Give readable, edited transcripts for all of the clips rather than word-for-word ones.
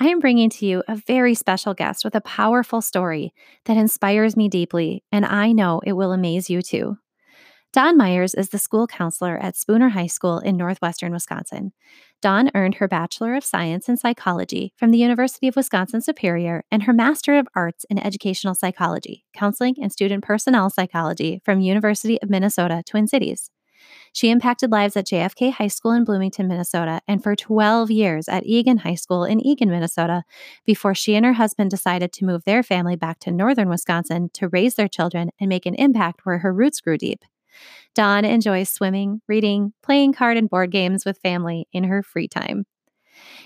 I am bringing to you a very special guest with a powerful story that inspires me deeply, and I know it will amaze you too. Dawn Myers is the school counselor at Spooner High School in northwestern Wisconsin. Dawn earned her Bachelor of Science in Psychology from the University of Wisconsin-Superior and her Master of Arts in Educational Psychology, Counseling, and Student Personnel Psychology from University of Minnesota-Twin Cities. She impacted lives at JFK High School in Bloomington, Minnesota, and for 12 years at Eagan High School in Eagan, Minnesota, before she and her husband decided to move their family back to northern Wisconsin to raise their children and make an impact where her roots grew deep. Dawn enjoys swimming, reading, playing card and board games with family in her free time.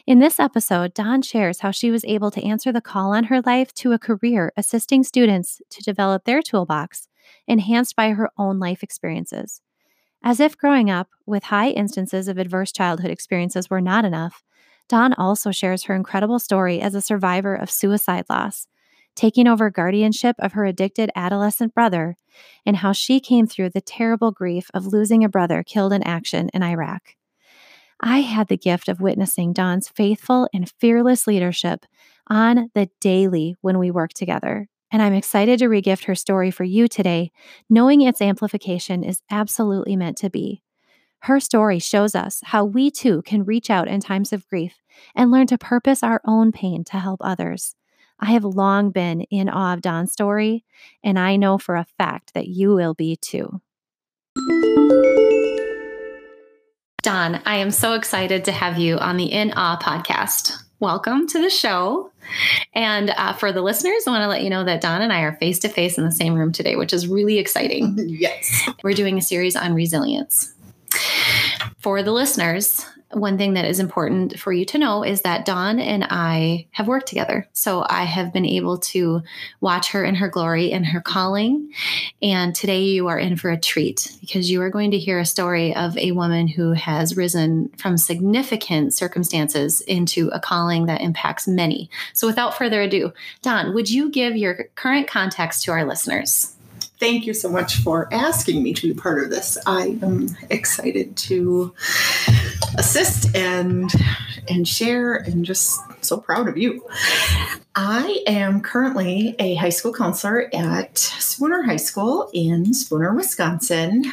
In this episode, Dawn shares how she was able to answer the call on her life to a career assisting students to develop their toolbox, enhanced by her own life experiences. As if growing up with high instances of adverse childhood experiences were not enough, Dawn also shares her incredible story as a survivor of suicide loss, taking over guardianship of her addicted adolescent brother, and how she came through the terrible grief of losing a brother killed in action in Iraq. I had the gift of witnessing Dawn's faithful and fearless leadership on the daily when we worked together. And I'm excited to regift her story for you today, knowing its amplification is absolutely meant to be. Her story shows us how we too can reach out in times of grief and learn to purpose our own pain to help others. I have long been in awe of Dawn's story, and I know for a fact that you will be too. Dawn, I am so excited to have you on the In Awe podcast. Welcome to the show. And for the listeners, I want to let you know that Dawn and I are face-to-face in the same room today, which is really exciting. Yes. We're doing a series on resilience. For the listeners, one thing that is important for you to know is that Dawn and I have worked together. So I have been able to watch her in her glory and her calling. And today you are in for a treat because you are going to hear a story of a woman who has risen from significant circumstances into a calling that impacts many. So without further ado, Dawn, would you give your current context to our listeners? Thank you so much for asking me to be part of this. I am excited to assist and share and just so proud of you. I am currently a high school counselor at Spooner High School in Spooner, Wisconsin.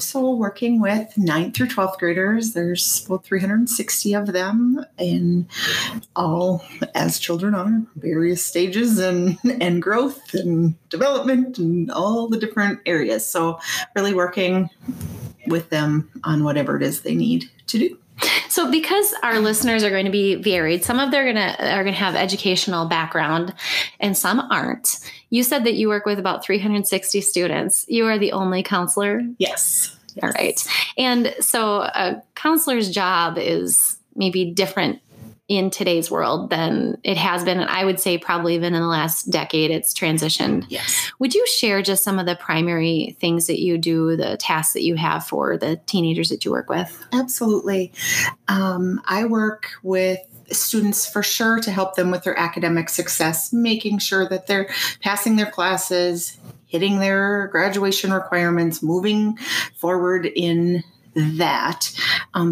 So working with 9th through 12th graders, there's about 360 of them, and all as children on various stages and growth and development and all the different areas. So really working with them on whatever it is they need to do. So because our listeners are going to be varied, some of them are going to have educational background and some aren't. You said that you work with about 360 students. You are the only counselor? Yes. All right. And so a counselor's job is maybe different in today's world than it has been. And I would say probably even in the last decade, it's transitioned. Yes. Would you share just some of the primary things that you do, the tasks that you have for the teenagers that you work with? Absolutely. I work with students for sure to help them with their academic success, making sure that they're passing their classes, hitting their graduation requirements, moving forward in that.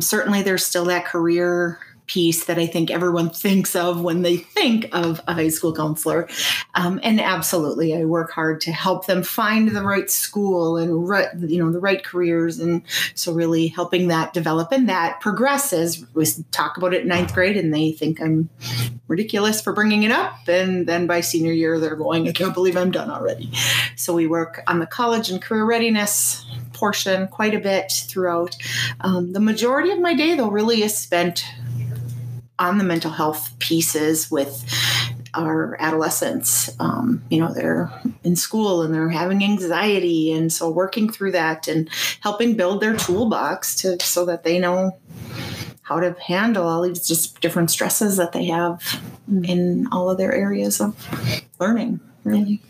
Certainly there's still that career piece that I think everyone thinks of when they think of a high school counselor. And absolutely, I work hard to help them find the right school and the right careers. And so really helping that develop and that progresses. We talk about it in 9th grade and they think I'm ridiculous for bringing it up. And then by senior year, they're going, I can't believe I'm done already. So we work on the college and career readiness portion quite a bit throughout. The majority of my day, though, really is spent on the mental health pieces with our adolescents. They're in school and they're having anxiety. And so working through that and helping build their toolbox so that they know how to handle all these just different stresses that they have in all of their areas of learning, really.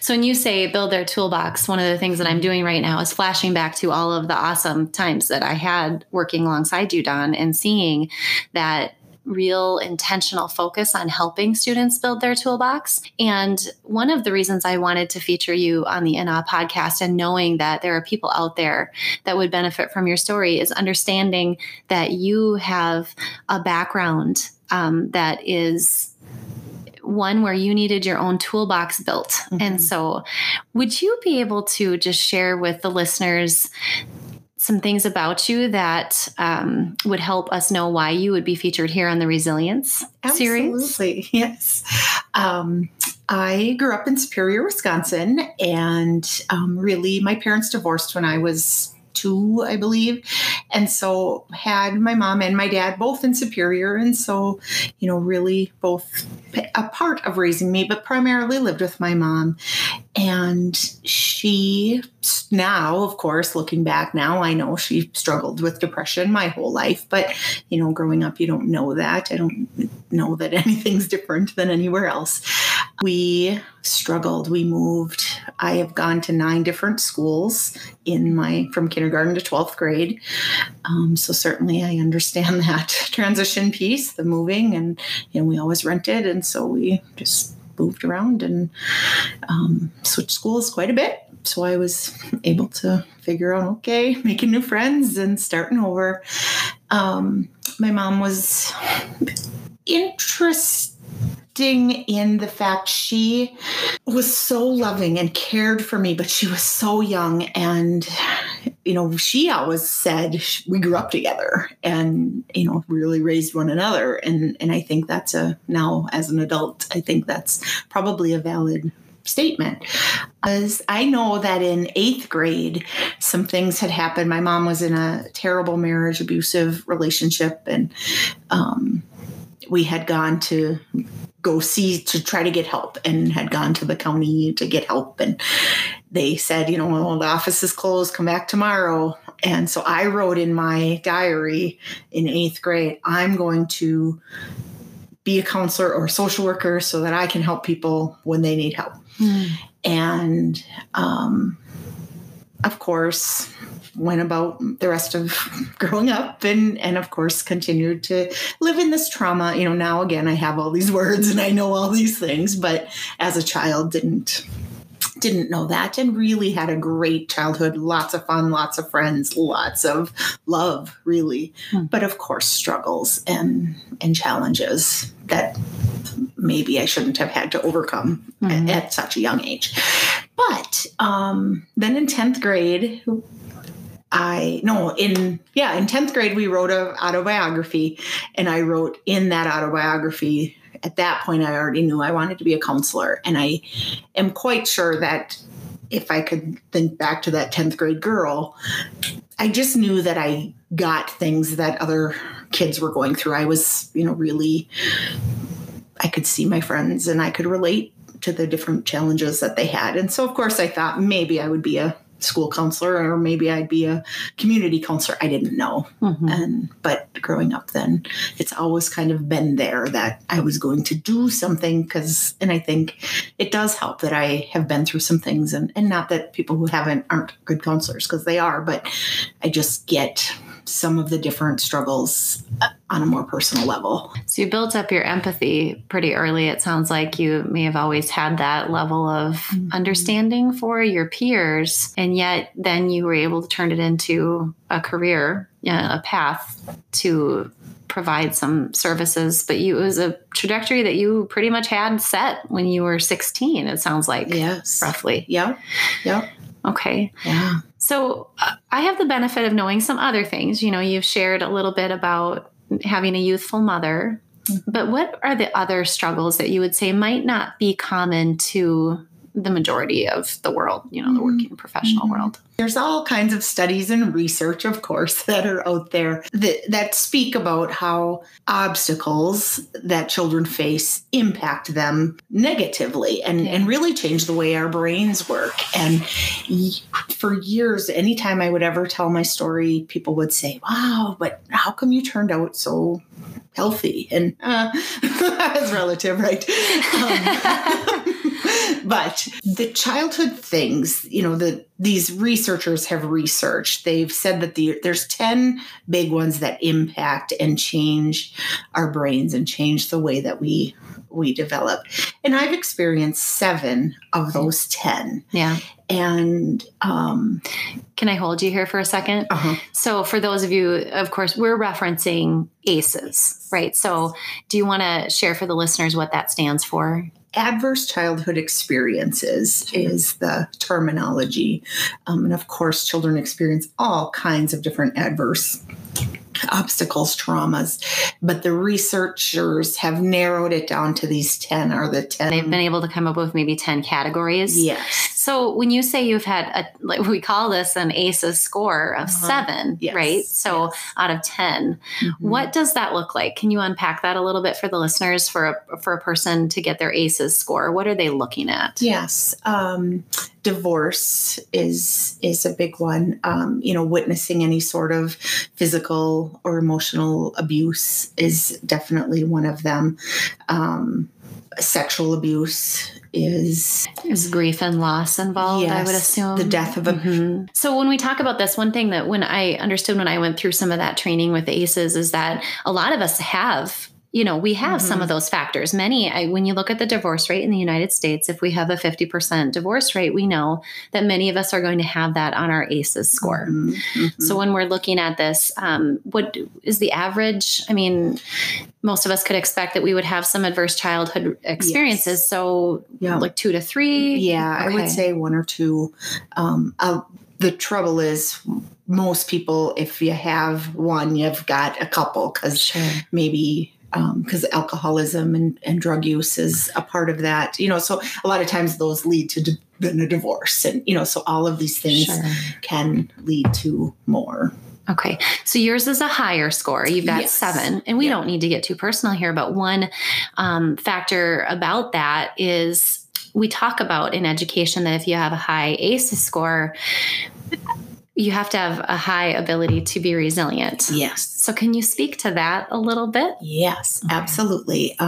So when you say build their toolbox, one of the things that I'm doing right now is flashing back to all of the awesome times that I had working alongside you, Dawn, and seeing that real intentional focus on helping students build their toolbox. And one of the reasons I wanted to feature you on the INA podcast and knowing that there are people out there that would benefit from your story is understanding that you have a background that is one where you needed your own toolbox built. Mm-hmm. And so would you be able to just share with the listeners some things about you that would help us know why you would be featured here on the Resilience series? Absolutely, yes. I grew up in Superior, Wisconsin, and really my parents divorced when I was 2, I believe. And so had my mom and my dad both in Superior. And so, you know, really both a part of raising me, but primarily lived with my mom. And she now, of course, looking back now, I know she struggled with depression my whole life. But, you know, growing up, you don't know that. I don't know that anything's different than anywhere else. We struggled. We moved. I have gone to 9 different schools from kindergarten to 12th grade. So certainly I understand that transition piece, the moving, and you know, we always rented. And so we just moved around and switched schools quite a bit. So I was able to figure out, okay, making new friends and starting over. My mom was interesting in the fact she was so loving and cared for me, but she was so young. And, you know, she always said we grew up together and, you know, really raised one another. And I think that's now as an adult, I think that's probably a valid statement. As I know that in 8th grade, some things had happened. My mom was in a terrible marriage, abusive relationship. And, we had gone to go see, to try to get help, and had gone to the county to get help. And they said, you know, well, the office is closed, come back tomorrow. And so I wrote in my diary in 8th grade, I'm going to be a counselor or a social worker so that I can help people when they need help. Mm. And, of course, went about the rest of growing up and of course continued to live in this trauma. You know, now again, I have all these words and I know all these things, but as a child didn't know that, and really had a great childhood, lots of fun, lots of friends, lots of love, really. But of course, struggles and challenges that maybe I shouldn't have had to overcome at such a young age. But then in 10th grade, in 10th grade, we wrote an autobiography, and I wrote in that autobiography, at that point, I already knew I wanted to be a counselor. And I am quite sure that if I could think back to that 10th grade girl, I just knew that I got things that other kids were going through. I was, you know, really, I could see my friends and I could relate to the different challenges that they had. And so, of course, I thought maybe I would be a school counselor, or maybe I'd be a community counselor. I didn't know. Mm-hmm. But growing up then, it's always kind of been there that I was going to do something and I think it does help that I have been through some things, and not that people who haven't aren't good counselors, because they are, but I just get some of the different struggles on a more personal level. So you built up your empathy pretty early. It sounds like you may have always had that level of understanding for your peers. And yet then you were able to turn it into a career, a path to provide some services. But it was a trajectory that you pretty much had set when you were 16, it sounds like. Yes. Roughly. Yeah. Yeah. Okay. Yeah. So I have the benefit of knowing some other things. You know, you've shared a little bit about having a youthful mother, but what are the other struggles that you would say might not be common to the majority of the world, you know, the working professional world. There's all kinds of studies and research, of course, that are out there that speak about how obstacles that children face impact them negatively and really change the way our brains work. And for years, anytime I would ever tell my story, people would say, wow, but how come you turned out so healthy? And that's relative, right? But the childhood things, you know, these researchers have researched. They've said that there's 10 big ones that impact and change our brains and change the way that we develop. And I've experienced 7 of those 10. Yeah. And can I hold you here for a second? Uh-huh. So for those of you, of course, we're referencing ACEs, right? So do you want to share for the listeners what that stands for? Adverse childhood experiences is the terminology. And of course, children experience all kinds of different adverse obstacles, traumas, but the researchers have narrowed it down to these 10 are the 10. They've been able to come up with maybe 10 categories. Yes. So when you say you've had we call this an ACEs score of 7, yes, right? So yes, out of 10, what does that look like? Can you unpack that a little bit for the listeners for a person to get their ACEs score? What are they looking at? Yes. Divorce is a big one. You know, witnessing any sort of physical or emotional abuse is definitely one of them. Sexual abuse is grief and loss involved, yes, I would assume. The death of a... Mm-hmm. So when we talk about this, one thing that when I understood when I went through some of that training with ACEs is that a lot of us have... You know, we have some of those factors. When you look at the divorce rate in the United States, if we have a 50% divorce rate, we know that many of us are going to have that on our ACEs score. Mm-hmm. So when we're looking at this, what is the average? I mean, most of us could expect that we would have some adverse childhood experiences. Yes. So like 2 to 3. Yeah, okay. I would say 1 or 2. The trouble is most people, if you have one, you've got a couple because maybe... because alcoholism and drug use is a part of that, you know, so a lot of times those lead to a divorce and, you know, so all of these things can lead to more. Okay. So yours is a higher score. You've got 7, and we don't need to get too personal here, but one factor about that is we talk about in education that if you have a high ACEs score, you have to have a high ability to be resilient. Yes. So can you speak to that a little bit? Yes, okay, absolutely.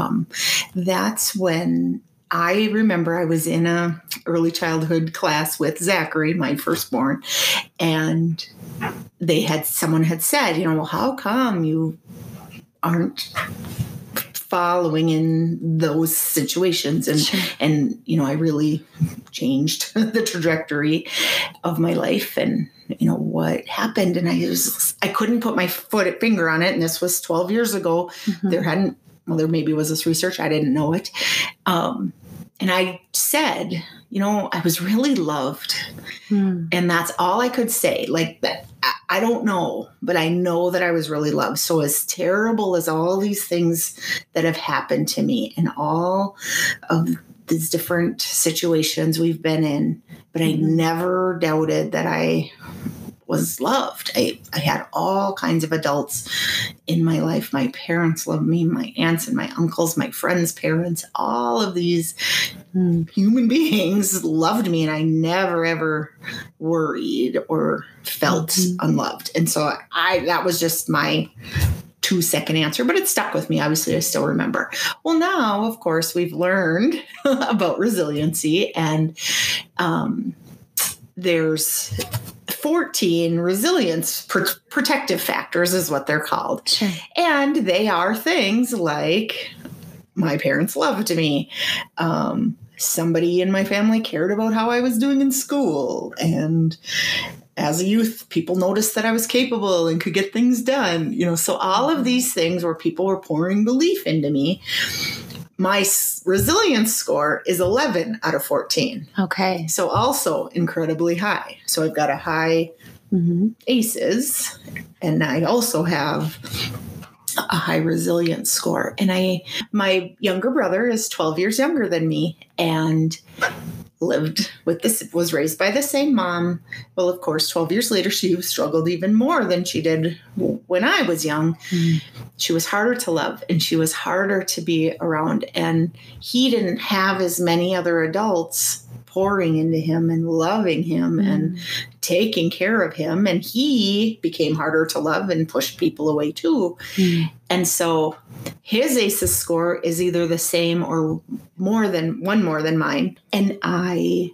That's when I remember I was in a early childhood class with Zachary, my firstborn, and someone had said, you know, well, how come you aren't following in those situations? And, and, you know, I really changed the trajectory of my life and, you know, what happened. And I couldn't put my finger on it. And this was 12 years ago. Mm-hmm. There maybe was this research. I didn't know it. And I said, you know, I was really loved. Mm. And that's all I could say. Like that. I don't know, but I know that I was really loved. So as terrible as all these things that have happened to me and all of these different situations we've been in, but I never doubted that I was loved. I had all kinds of adults in my life. My parents loved me, my aunts and my uncles, my friends' parents, all of these human beings loved me, and I never, ever worried or felt unloved. And so that was just my 2-second answer, but it stuck with me. Obviously, I still remember. Well, now, of course, we've learned about resiliency, and there's 14 resilience protective factors is what they're called. Sure. And they are things like my parents loved me, somebody in my family cared about how I was doing in school, and as a youth, people noticed that I was capable and could get things done, you know, so all of these things where people were pouring belief into me. My resilience score is 11 out of 14. Okay. So also incredibly high. So I've got a high ACEs, and I also have a high resilience score. And my younger brother is 12 years younger than me, and lived with this, was raised by the same mom. Well, of course, 12 years later, she struggled even more than she did when I was young. Mm. She was harder to love and she was harder to be around. And he didn't have as many other adults pouring into him and loving him and taking care of him. And he became harder to love and pushed people away too. Mm. And so his ACEs score is either the same or more than mine. And I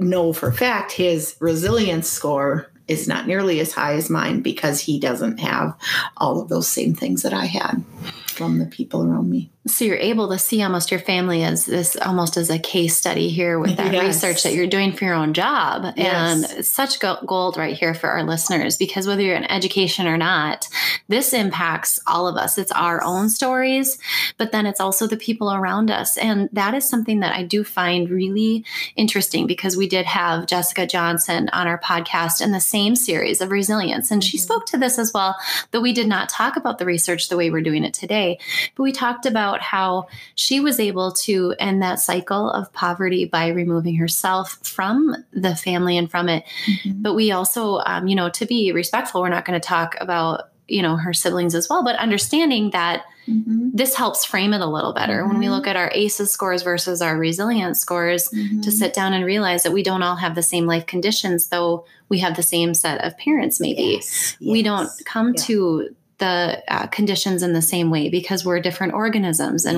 know for a fact his resilience score is not nearly as high as mine because he doesn't have all of those same things that I had from the people around me. So you're able to see almost your family as this almost as a case study here with that research that you're doing for your own job. Yes. And it's such gold right here for our listeners, because whether you're in education or not, this impacts all of us. It's our own stories, but then it's also the people around us. And that is something that I do find really interesting, because we did have Jessica Johnson on our podcast in the same series of resilience. And she spoke to this as well, though we did not talk about the research the way we're doing it today, but we talked about how she was able to end that cycle of poverty by removing herself from the family and from it. Mm-hmm. But we also, to be respectful, we're not going to talk about, her siblings as well, but understanding that mm-hmm. this helps frame it a little better mm-hmm. when we look at our ACEs scores versus our resilience scores mm-hmm. to sit down and realize that we don't all have the same life conditions, though we have the same set of parents. Maybe we don't come to the conditions in the same way, because we're different organisms. And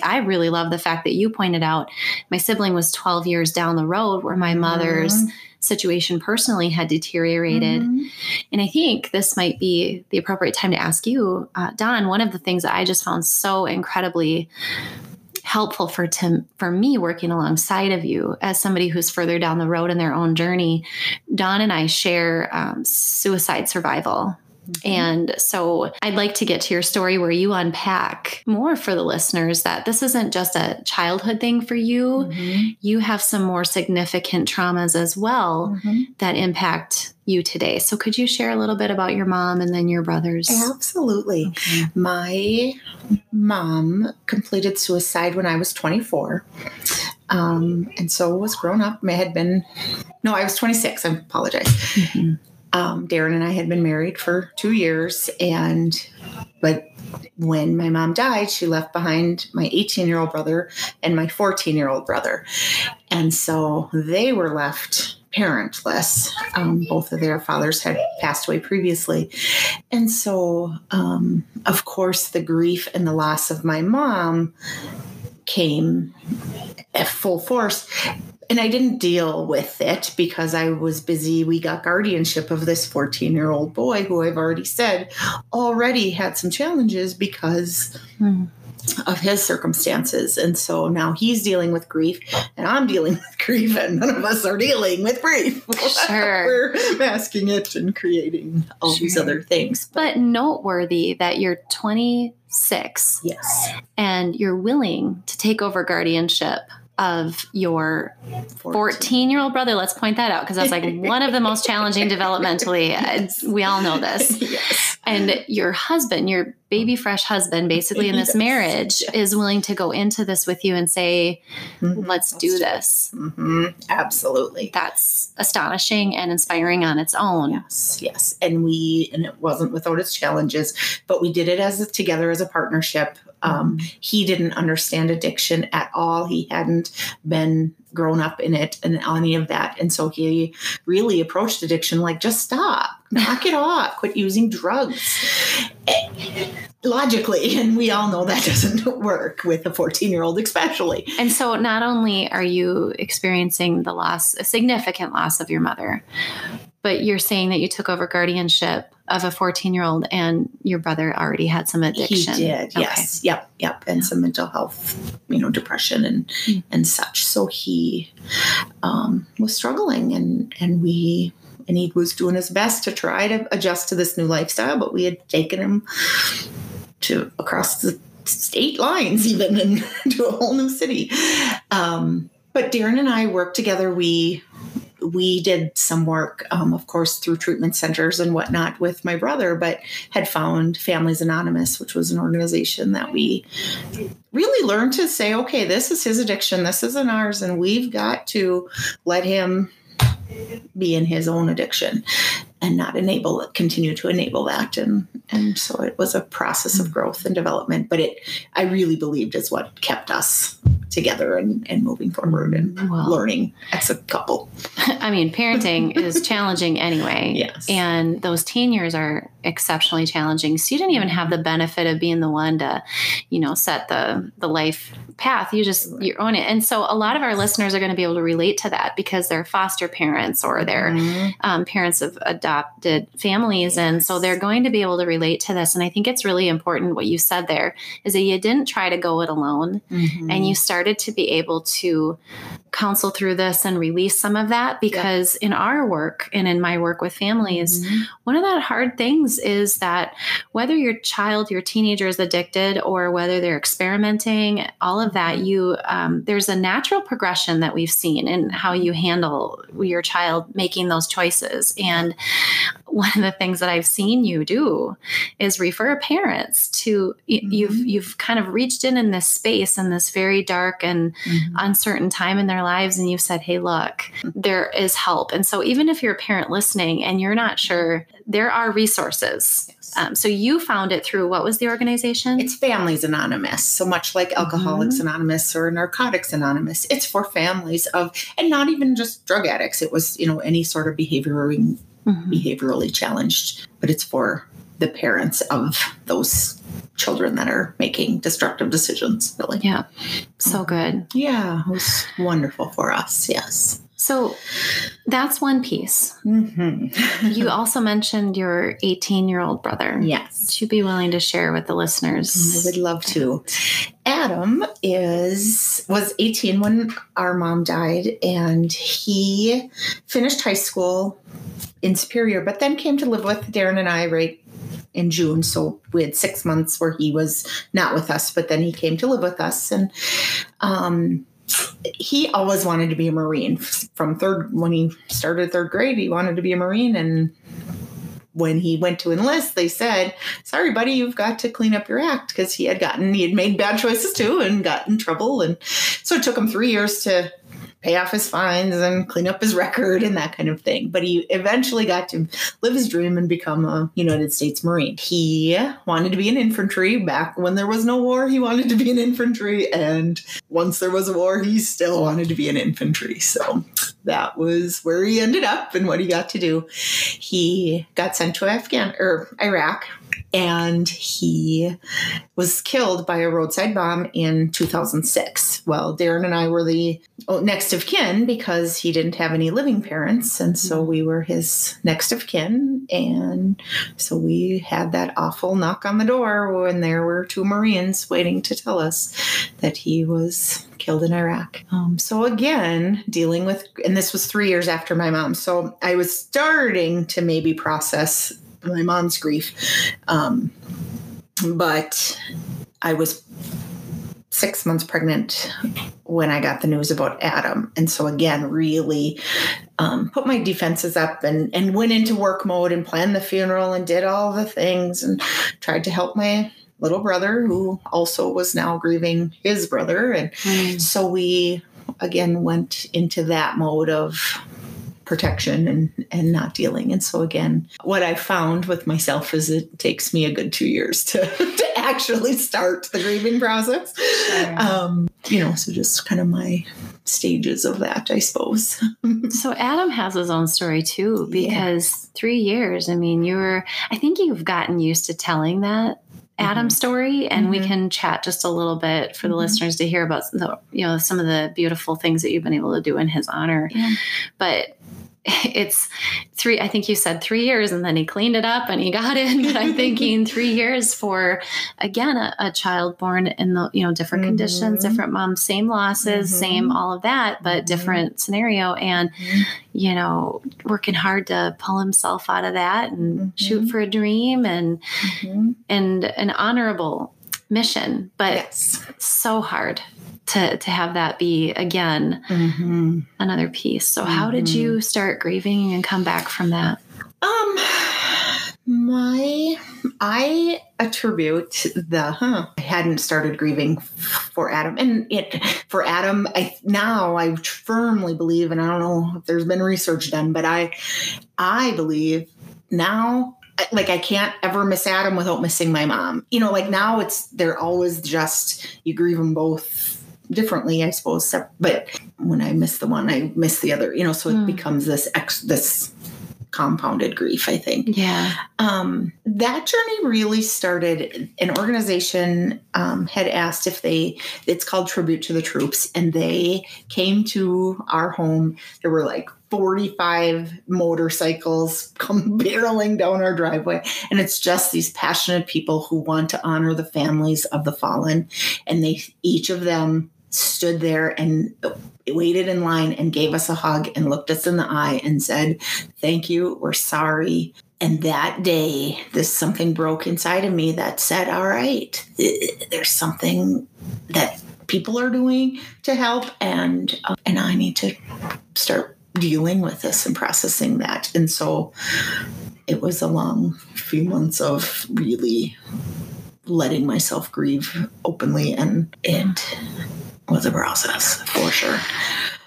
I really love the fact that you pointed out my sibling was 12 years down the road where my mother's situation personally had deteriorated. Mm-hmm. And I think this might be the appropriate time to ask you, Dawn, one of the things that I just found so incredibly helpful for me working alongside of you as somebody who's further down the road in their own journey, Dawn and I share suicide survival. Mm-hmm. And so I'd like to get to your story where you unpack more for the listeners that this isn't just a childhood thing for you. Mm-hmm. You have some more significant traumas as well mm-hmm. that impact you today. So could you share a little bit about your mom and then your brothers? Absolutely. Okay. My mom completed suicide when I was 24. And so was grown up. I was 26. I apologize. Mm-hmm. Darren and I had been married for 2 years, but when my mom died, she left behind my 18-year-old brother and my 14-year-old brother, and so they were left parentless. Both of their fathers had passed away previously, and so of course the grief and the loss of my mom came at full force. And I didn't deal with it because I was busy. We got guardianship of this 14-year-old boy who I've already said already had some challenges because of his circumstances. And so now he's dealing with grief and I'm dealing with grief and none of us are dealing with grief. Sure. We're masking it and creating all these other things. But noteworthy that you're 26. Yes. And you're willing to take over guardianship of your 14-year-old brother. Let's point that out, because that's like one of the most challenging developmentally. We all know this. Yes. And your husband, your baby fresh husband, basically in this marriage is willing to go into this with you and say, let's do this. Mm-hmm. Absolutely. That's astonishing and inspiring on its own. Yes. Yes. And it wasn't without its challenges, but we did it together as a partnership. He didn't understand addiction at all. He hadn't been grown up in it and any of that. And so he really approached addiction like, just stop, knock it off, quit using drugs. Logically, and we all know that doesn't work with a 14-year-old especially. And so not only are you experiencing a significant loss of your mother, but you're saying that you took over guardianship of a 14-year-old and your brother already had some addiction. He did. Okay. Yes. Yep. And some mental health, depression and such. So he was struggling and he was doing his best to try to adjust to this new lifestyle, but we had taken him to across the state lines even and to a whole new city. But Darren and I worked together. We did some work, of course, through treatment centers and whatnot with my brother, but had found Families Anonymous, which was an organization that we really learn to say, okay, this is his addiction, this isn't ours, and we've got to let him be in his own addiction and not enable it, continue to enable that. And so it was a process of growth and development, but it, I really believed, is what kept us together and moving forward and learning as a couple. I mean, parenting is challenging anyway. Yes. And those teen years are exceptionally challenging. So you didn't even have the benefit of being the one to, you know, set the life path. You just, you own it. And so a lot of our listeners are going to be able to relate to that because they're foster parents or they're parents of adopted families. And so they're going to be able to relate to this. And I think it's really important what you said there is that you didn't try to go it alone and you started to be able to counsel through this and release some of that, because in our work and in my work with families, one of the hard things is that whether your child, your teenager is addicted or whether they're experimenting, all of that, you there's a natural progression that we've seen in how you handle your child making those choices. And one of the things that I've seen you do is refer parents to, you've kind of reached in this space, in this very dark and uncertain time in their lives. And you've said, hey, look, there is help. And so even if you're a parent listening and you're not sure, there are resources. So you found it through, what was the organization? It's Families Anonymous. So much like Alcoholics Anonymous or Narcotics Anonymous, it's for families of, and not even just drug addicts. It was, you know, any sort of behaviorally challenged, but it's for the parents of those children that are making destructive decisions, really. Yeah. So good. Yeah. It was wonderful for us. Yes. So that's one piece. You also mentioned your 18-year-old brother. Yes. Would you be willing to share with the listeners? I would love to. Adam was 18 when our mom died, and he finished high school in Superior, but then came to live with Darren and I right in June. So we had 6 months where he was not with us, but then he came to live with us. And he always wanted to be a Marine. From when he started third grade, he wanted to be a Marine. And when he went to enlist, they said, sorry, buddy, you've got to clean up your act, because he had made bad choices too and got in trouble. And so it took him 3 years to pay off his fines and clean up his record and that kind of thing. But he eventually got to live his dream and become a United States Marine. He wanted to be in infantry. Back when there was no war, he wanted to be in infantry. And once there was a war, he still wanted to be in infantry. So that was where he ended up and what he got to do. He got sent to Iraq, and he was killed by a roadside bomb in 2006. Well, Darren and I were the next of kin because he didn't have any living parents. And so we were his next of kin. And so we had that awful knock on the door when there were two Marines waiting to tell us that he was killed in Iraq. So again, dealing with, and this was 3 years after my mom. So I was starting to maybe process my mom's grief. But I was 6 months pregnant when I got the news about Adam. And so again, really put my defenses up and went into work mode and planned the funeral and did all the things and tried to help my little brother, who also was now grieving his brother. And so we again went into that mode of protection and not dealing. And so again, what I found with myself is it takes me a good 2 years to actually start the grieving process. So just kind of my stages of that, I suppose. So Adam has his own story too, because 3 years, I mean, I think you've gotten used to telling that Adam's story, and we can chat just a little bit for the listeners to hear about some of the beautiful things that you've been able to do in his honor. Yeah. But it's 3 years, and then he cleaned it up and he got in. But I'm thinking 3 years for, again, a child born in the, different conditions, different moms, same losses, same all of that, but different scenario. And, working hard to pull himself out of that and shoot for a dream and an honorable mission. But so hard to have that be, again, another piece. So how did you start grieving and come back from that? I attribute the I hadn't started grieving for Adam, and now I firmly believe, and I don't know if there's been research done, but I believe now, like, I can't ever miss Adam without missing my mom. You know, like, now it's, they're always just, you grieve them both differently, I suppose. But when I miss the one, I miss the other, you know, so it becomes this compounded grief, I think. Yeah. That journey really started, an organization had asked if it's called Tribute to the Troops, and they came to our home. There were like 45 motorcycles come barreling down our driveway. And it's just these passionate people who want to honor the families of the fallen. And they, each of them, stood there and waited in line and gave us a hug and looked us in the eye and said, "Thank you. We're sorry." And that day, this something broke inside of me that said, all right, there's something that people are doing to help. And I need to start dealing with this and processing that. And so it was a long few months of really letting myself grieve openly, and was a process for sure.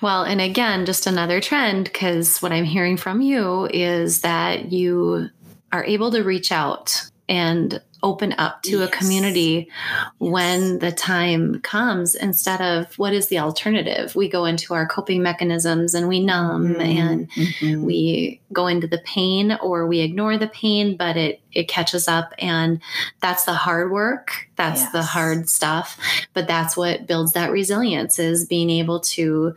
Well, and again, just another trend, because what I'm hearing from you is that you are able to reach out and open up to a community when the time comes, instead of what is the alternative? We go into our coping mechanisms and we numb and we go into the pain, or we ignore the pain, but it catches up, and that's the hard work. That's the hard stuff, but that's what builds that resilience, is being able to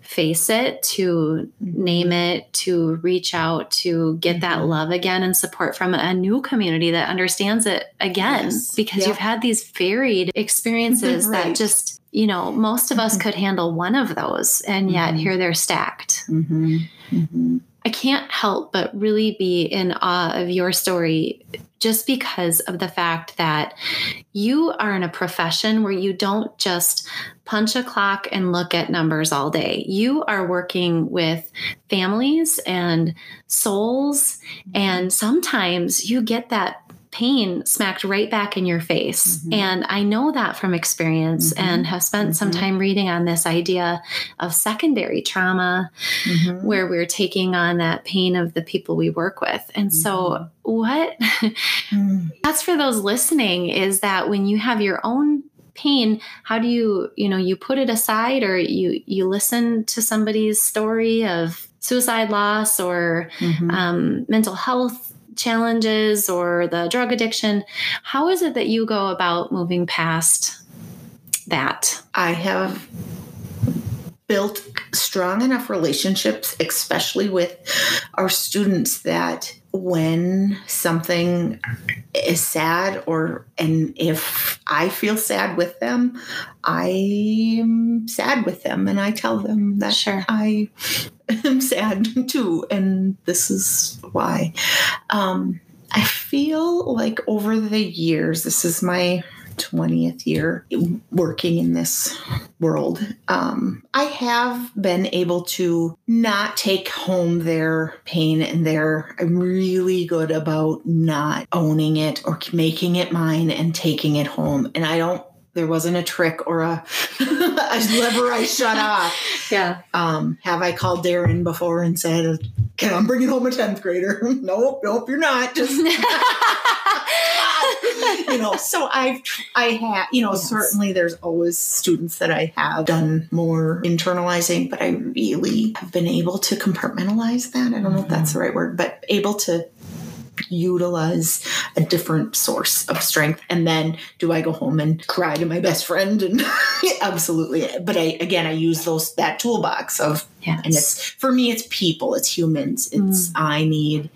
face it, to name it, to reach out, to get that love again and support from a new community that understands it again, because you've had these varied experiences that just, you know, most of us could handle one of those, and yet here they're stacked. I can't help but really be in awe of your story, just because of the fact that you are in a profession where you don't just punch a clock and look at numbers all day. You are working with families and souls, and sometimes you get that pain smacked right back in your face. And I know that from experience, and have spent some time reading on this idea of secondary trauma, where we're taking on that pain of the people we work with. And so what that's for those listening is that when you have your own pain, how do you, you know, you put it aside, or you listen to somebody's story of suicide, loss, or mental health challenges, or the drug addiction. How is it that you go about moving past that? I have built strong enough relationships, especially with our students, that when something is sad, and if I feel sad with them, I'm sad with them, and I tell them that I am sad too, and this is why. I feel like over the years, this is my 20th year working in this world, I have been able to not take home their pain, and I'm really good about not owning it or making it mine and taking it home. And there wasn't a trick or a lever I shut off. Yeah. Have I called Darren before and said, "Can I bring home a 10th grader?" Nope, you're not. Just you know, so I have, you know, certainly there's always students that I have done more internalizing, but I really have been able to compartmentalize that. I don't know if that's the right word, but able to utilize a different source of strength. And then do I go home and cry to my best friend? And absolutely. But I use that toolbox of, and it's, for me, it's people, it's humans. It's, I need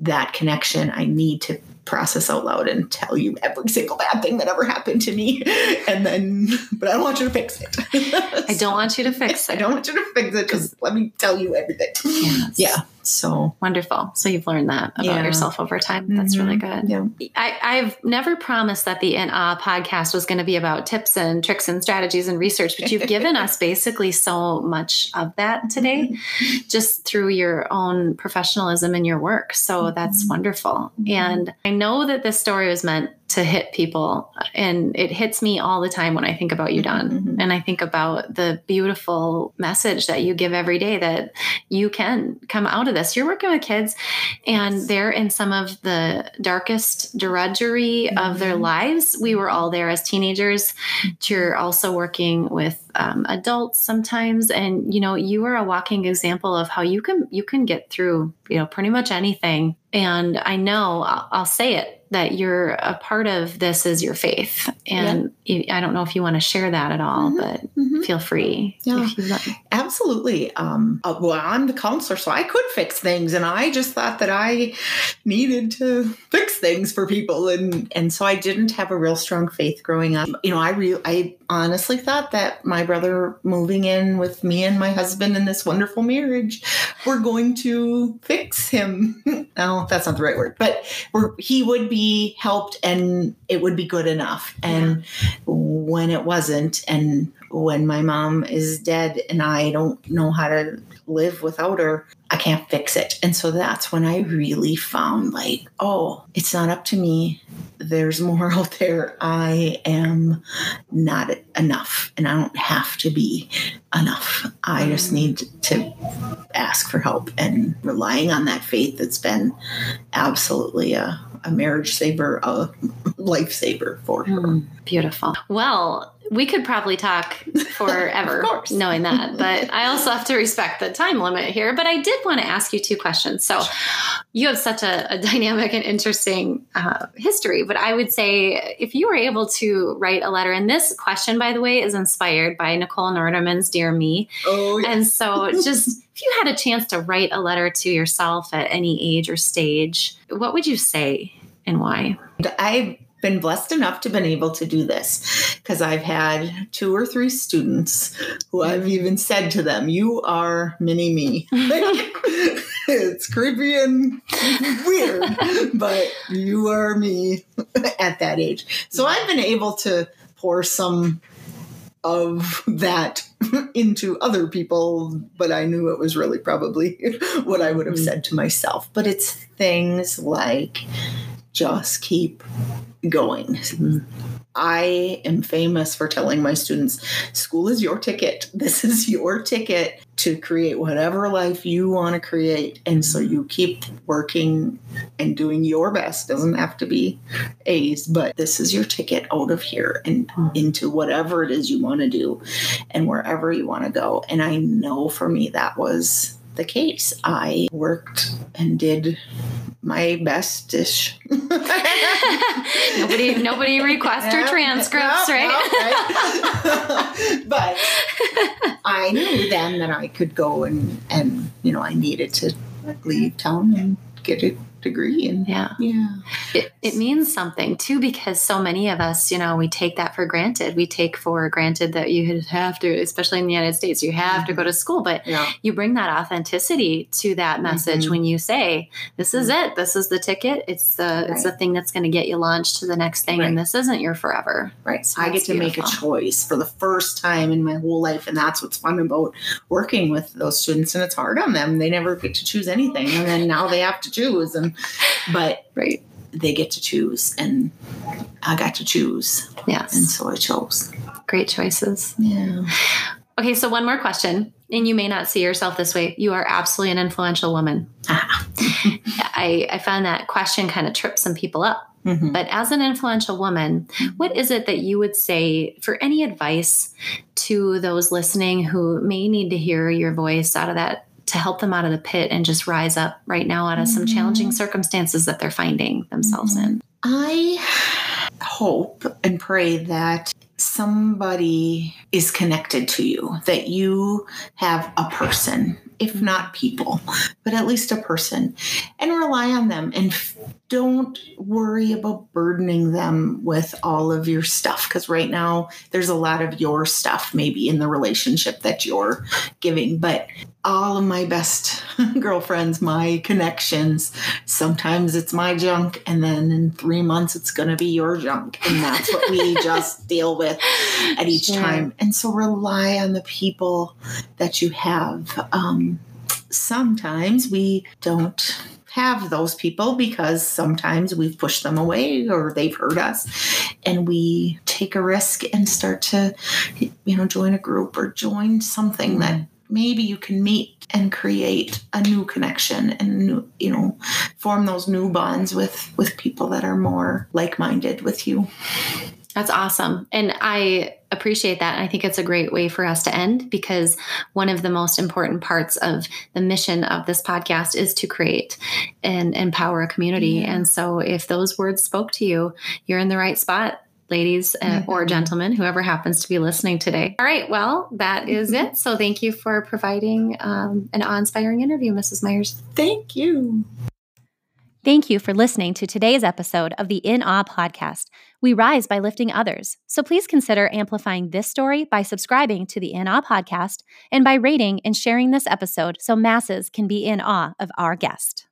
that connection. I need to process out loud and tell you every single bad thing that ever happened to me, but I don't want you to fix it. I don't want you to fix it because let me tell you everything. Yeah. So wonderful. So you've learned that about yourself over time. That's really good. Yeah. I've never promised that the In Awe podcast was going to be about tips and tricks and strategies and research, but you've given us basically so much of that today, just through your own professionalism and your work. So that's wonderful. And I know that this story was meant to hit people, and it hits me all the time when I think about you, Dawn. And I think about the beautiful message that you give every day, that you can come out of this. You're working with kids, and they're in some of the darkest drudgery of their lives. We were all there as teenagers. You're also working with adults sometimes, and you know, you are a walking example of how you can get through, you know, pretty much anything. And I know I'll say it, that you're a part of this is your faith. And I don't know if you want to share that at all, but feel free. Yeah, absolutely. Well, I'm the counselor, so I could fix things. And I just thought that I needed to fix things for people. And so I didn't have a real strong faith growing up. You know, I honestly thought that my brother moving in with me and my husband in this wonderful marriage, we're going to fix him. No, that's not the right word, but he would be helped and it would be good enough. And when it wasn't, and when my mom is dead and I don't know how to live without her, I can't fix it. And so that's when I really found, like, oh, it's not up to me. There's more out there. I am not enough, and I don't have to be enough. I just need to ask for help, and relying on that faith, that's been absolutely a marriage saver, a lifesaver for her. Beautiful. Well, we could probably talk forever knowing that, but I also have to respect the time limit here. But I did want to ask you two questions. So you have such a dynamic and interesting history, but I would say if you were able to write a letter, and this question, by the way, is inspired by Nicole Norderman's Dear Me. Oh, yeah. And so just if you had a chance to write a letter to yourself at any age or stage, what would you say and why? I've been blessed enough to been able to do this, because I've had 2 or 3 students who I've even said to them, you are mini me. It's creepy and weird, but you are me at that age. So I've been able to pour some of that into other people, but I knew it was really probably what I would have said to myself. But it's things like, just keep going. I am famous for telling my students, school is your ticket. This is your ticket to create whatever life you want to create. And so you keep working and doing your best. Doesn't have to be A's, but this is your ticket out of here and into whatever it is you want to do and wherever you want to go. And I know for me, that was the case. I worked and did my best-ish. nobody requests her transcripts, right? But I knew then that I could go and you know, I needed to leave town and get a degree. And it means something too, because so many of us, you know, we take that for granted. We take for granted that you have to, especially in the United States, you have to go to school, but you bring that authenticity to that message when you say, this is it, this is the ticket, it's the thing that's going to get you launched to the next thing, and this isn't your forever. So I get to make a choice for the first time in my whole life, and that's what's fun about working with those students. And it's hard on them. They never get to choose anything, and then now they have to choose, and but they get to choose, and I got to choose. Yes. And so I chose. Great choices. Yeah. Okay. So one more question, and you may not see yourself this way. You are absolutely an influential woman. I found that question kind of tripped some people up, but as an influential woman, what is it that you would say for any advice to those listening who may need to hear your voice out of that, to help them out of the pit and just rise up right now out of some challenging circumstances that they're finding themselves in? I hope and pray that somebody is connected to you, that you have a person, if not people, but at least a person, and rely on them, and don't worry about burdening them with all of your stuff. Because right now there's a lot of your stuff maybe in the relationship that you're giving, but all of my best girlfriends, my connections. Sometimes it's my junk, and then in 3 months it's going to be your junk. And that's what we just deal with at each time. And so rely on the people that you have. Sometimes we don't have those people because sometimes we've pushed them away or they've hurt us, and we take a risk and start to, you know, join a group or join something that maybe you can meet and create a new connection and, you know, form those new bonds with people that are more like-minded with you. That's awesome. And I appreciate that. I think it's a great way for us to end, because one of the most important parts of the mission of this podcast is to create and empower a community. And so if those words spoke to you, you're in the right spot, ladies or gentlemen, whoever happens to be listening today. All right. Well, that is it. So thank you for providing an awe-inspiring interview, Mrs. Myers. Thank you. Thank you for listening to today's episode of the In Awe podcast. We rise by lifting others. So please consider amplifying this story by subscribing to the In Awe podcast and by rating and sharing this episode so masses can be in awe of our guest.